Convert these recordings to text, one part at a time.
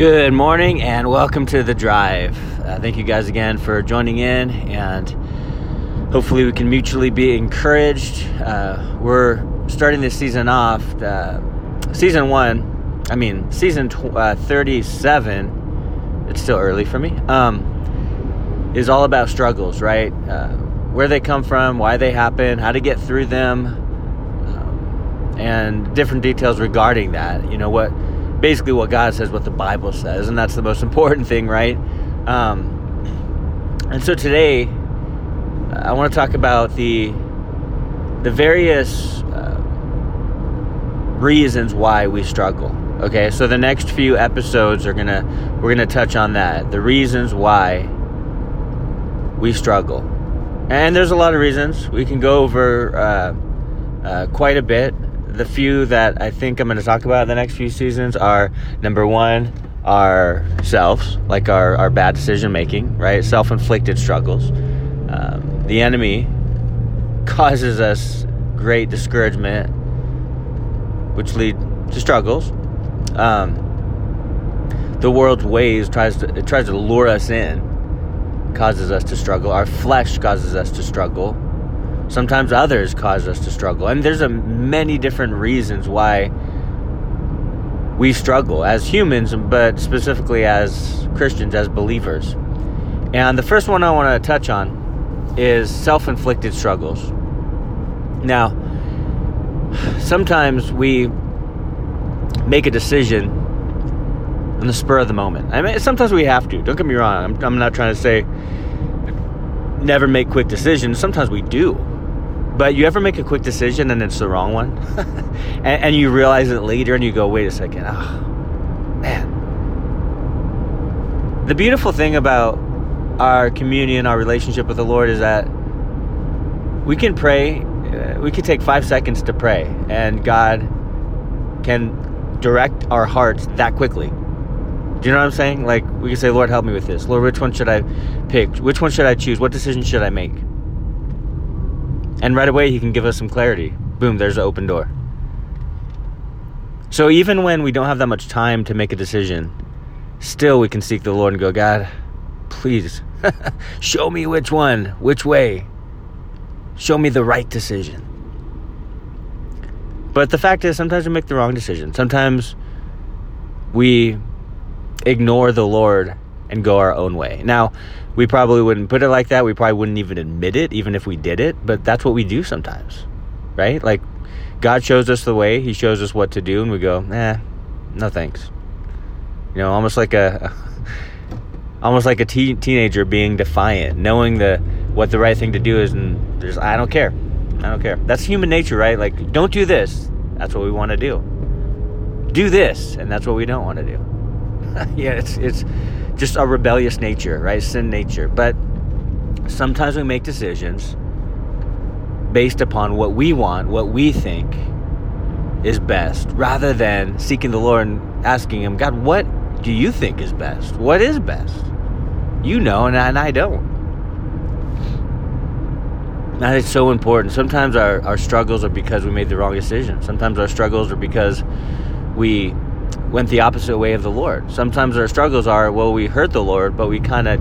Good morning and welcome to The Drive. Thank you guys again for joining in, and hopefully we can mutually be encouraged. We're starting this season off, season 37, it's still early for me, is all about struggles, right? Where they come from, why they happen, how to get through them, and different details regarding that. You know, basically what God says, what the Bible says, and that's the most important thing, right? And so today, I want to talk about the various reasons why we struggle. Okay, so the next few episodes we're gonna touch on that, the reasons why we struggle, and there's a lot of reasons. We can go over quite a bit. The few that I think I'm going to talk about in the next few seasons are, number one, ourselves, like our bad decision-making, right? Self-inflicted struggles. The enemy causes us great discouragement, which lead to struggles. The world's ways tries to lure us in, causes us to struggle. Our flesh causes us to struggle. Sometimes others cause us to struggle. And there's many different reasons why we struggle as humans, but specifically as Christians, as believers. And the first one I want to touch on is self-inflicted struggles. Now, sometimes we make a decision on the spur of the moment. I mean, sometimes we have to. Don't get me wrong. I'm not trying to say never make quick decisions. Sometimes we do. But you ever make a quick decision and it's the wrong one? and you realize it later and you go, wait a second. Oh, man. The beautiful thing about our communion, our relationship with the Lord, is that we can pray. We can take 5 seconds to pray. And God can direct our hearts that quickly. Do you know what I'm saying? Like, we can say, Lord, help me with this. Lord, which one should I pick? Which one should I choose? What decision should I make? And right away, he can give us some clarity. Boom, there's an open door. So even when we don't have that much time to make a decision, still we can seek the Lord and go, God, please, show me which one, which way. Show me the right decision. But the fact is, sometimes we make the wrong decision. Sometimes we ignore the Lord and go our own way. Now, we probably wouldn't put it like that. We probably wouldn't even admit it, even if we did it. But that's what we do sometimes, right? Like, God shows us the way. He shows us what to do. And we go, no thanks. You know, almost like a teenager being defiant, knowing what the right thing to do is. And there's, I don't care. That's human nature, right? Like, don't do this. That's what we want to do. Do this. And that's what we don't want to do. Yeah, it's just our rebellious nature, right? Sin nature. But sometimes we make decisions based upon what we want, what we think is best, rather than seeking the Lord and asking him, God, what do you think is best? What is best? You know, and I don't. That is so important. Sometimes our struggles are because we made the wrong decision. Sometimes our struggles are because we went the opposite way of the Lord. Sometimes our struggles are, well, we heard the Lord, but we kind of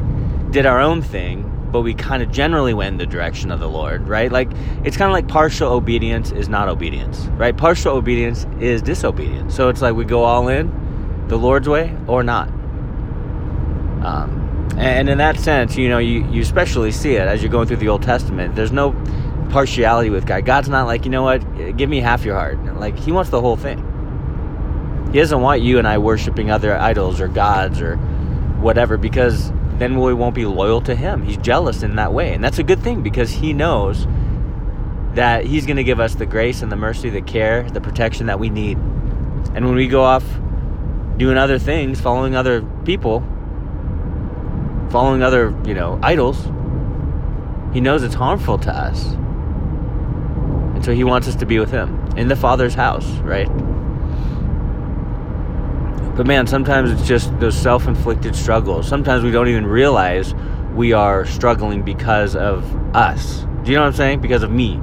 did our own thing, but we kind of generally went in the direction of the Lord, right? Like, it's kind of like partial obedience is not obedience, right? Partial obedience is disobedience. So it's like we go all in the Lord's way or not. And in that sense, you know, you especially see it as you're going through the Old Testament. There's no partiality with God. God's not like, you know what, give me half your heart. Like, he wants the whole thing. He doesn't want you and I worshiping other idols or gods or whatever, because then we won't be loyal to him. He's jealous in that way. And that's a good thing, because he knows that he's going to give us the grace and the mercy, the care, the protection that we need. And when we go off doing other things, following other people, following other, you know, idols, he knows it's harmful to us. And so he wants us to be with him in the Father's house, right? But man, sometimes it's just those self-inflicted struggles. Sometimes we don't even realize we are struggling because of us. Do you know what I'm saying? Because of me.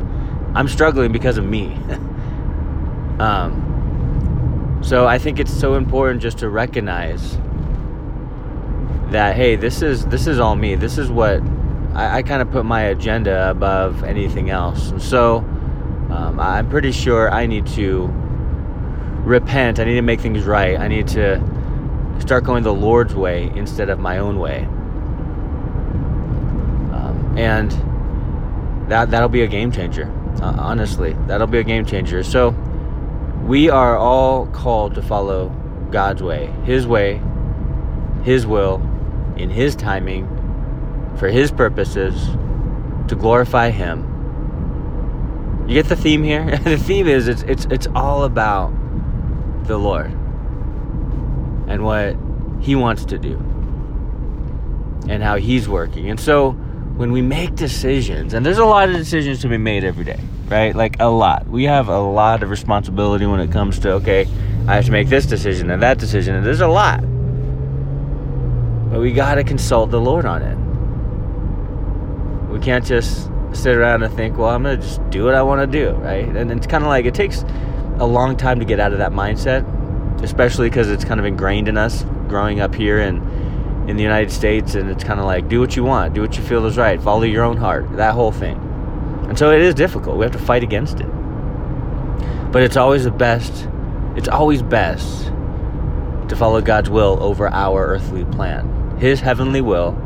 I'm struggling because of me. So I think it's so important just to recognize that, hey, this is all me. This is what I kind of put my agenda above anything else. And so I'm pretty sure I need to repent. I need to make things right. I need to start going the Lord's way instead of my own way. And that'll be a game changer. Honestly, that'll be a game changer. So we are all called to follow God's way, His will, in His timing, for His purposes, to glorify Him. You get the theme here? The theme is it's all about the Lord and what He wants to do and how He's working. And so when we make decisions, and there's a lot of decisions to be made every day, right? Like a lot. We have a lot of responsibility when it comes to, okay, I have to make this decision and that decision, and there's a lot. But we got to consult the Lord on it. We can't just sit around and think, well, I'm going to just do what I want to do, right? And it's kind of like, it takes a long time to get out of that mindset, especially because it's kind of ingrained in us growing up here in the United States, and it's kind of like, do what you want, do what you feel is right, follow your own heart, that whole thing. And so it is difficult. We have to fight against it. But it's always best to follow God's will over our earthly plan, His heavenly will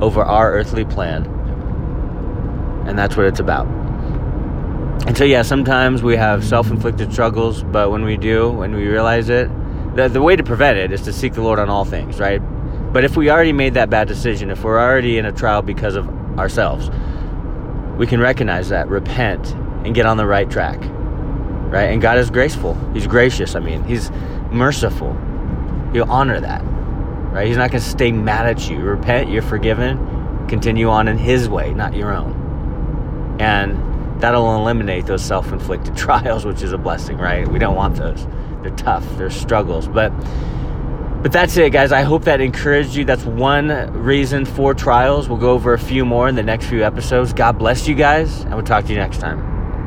over our earthly plan, and that's what it's about. And so, yeah, sometimes we have self-inflicted struggles, but when we realize it, the way to prevent it is to seek the Lord on all things, right? But if we already made that bad decision, if we're already in a trial because of ourselves, we can recognize that, repent, and get on the right track, right? And God is graceful. He's gracious, He's merciful. He'll honor that, right? He's not going to stay mad at you. Repent, you're forgiven. Continue on in His way, not your own. And that'll eliminate those self-inflicted trials, which is a blessing, right? We don't want those. They're tough. They're struggles. But that's it, guys. I hope that encouraged you. That's one reason for trials. We'll go over a few more in the next few episodes. God bless you guys, and we'll talk to you next time.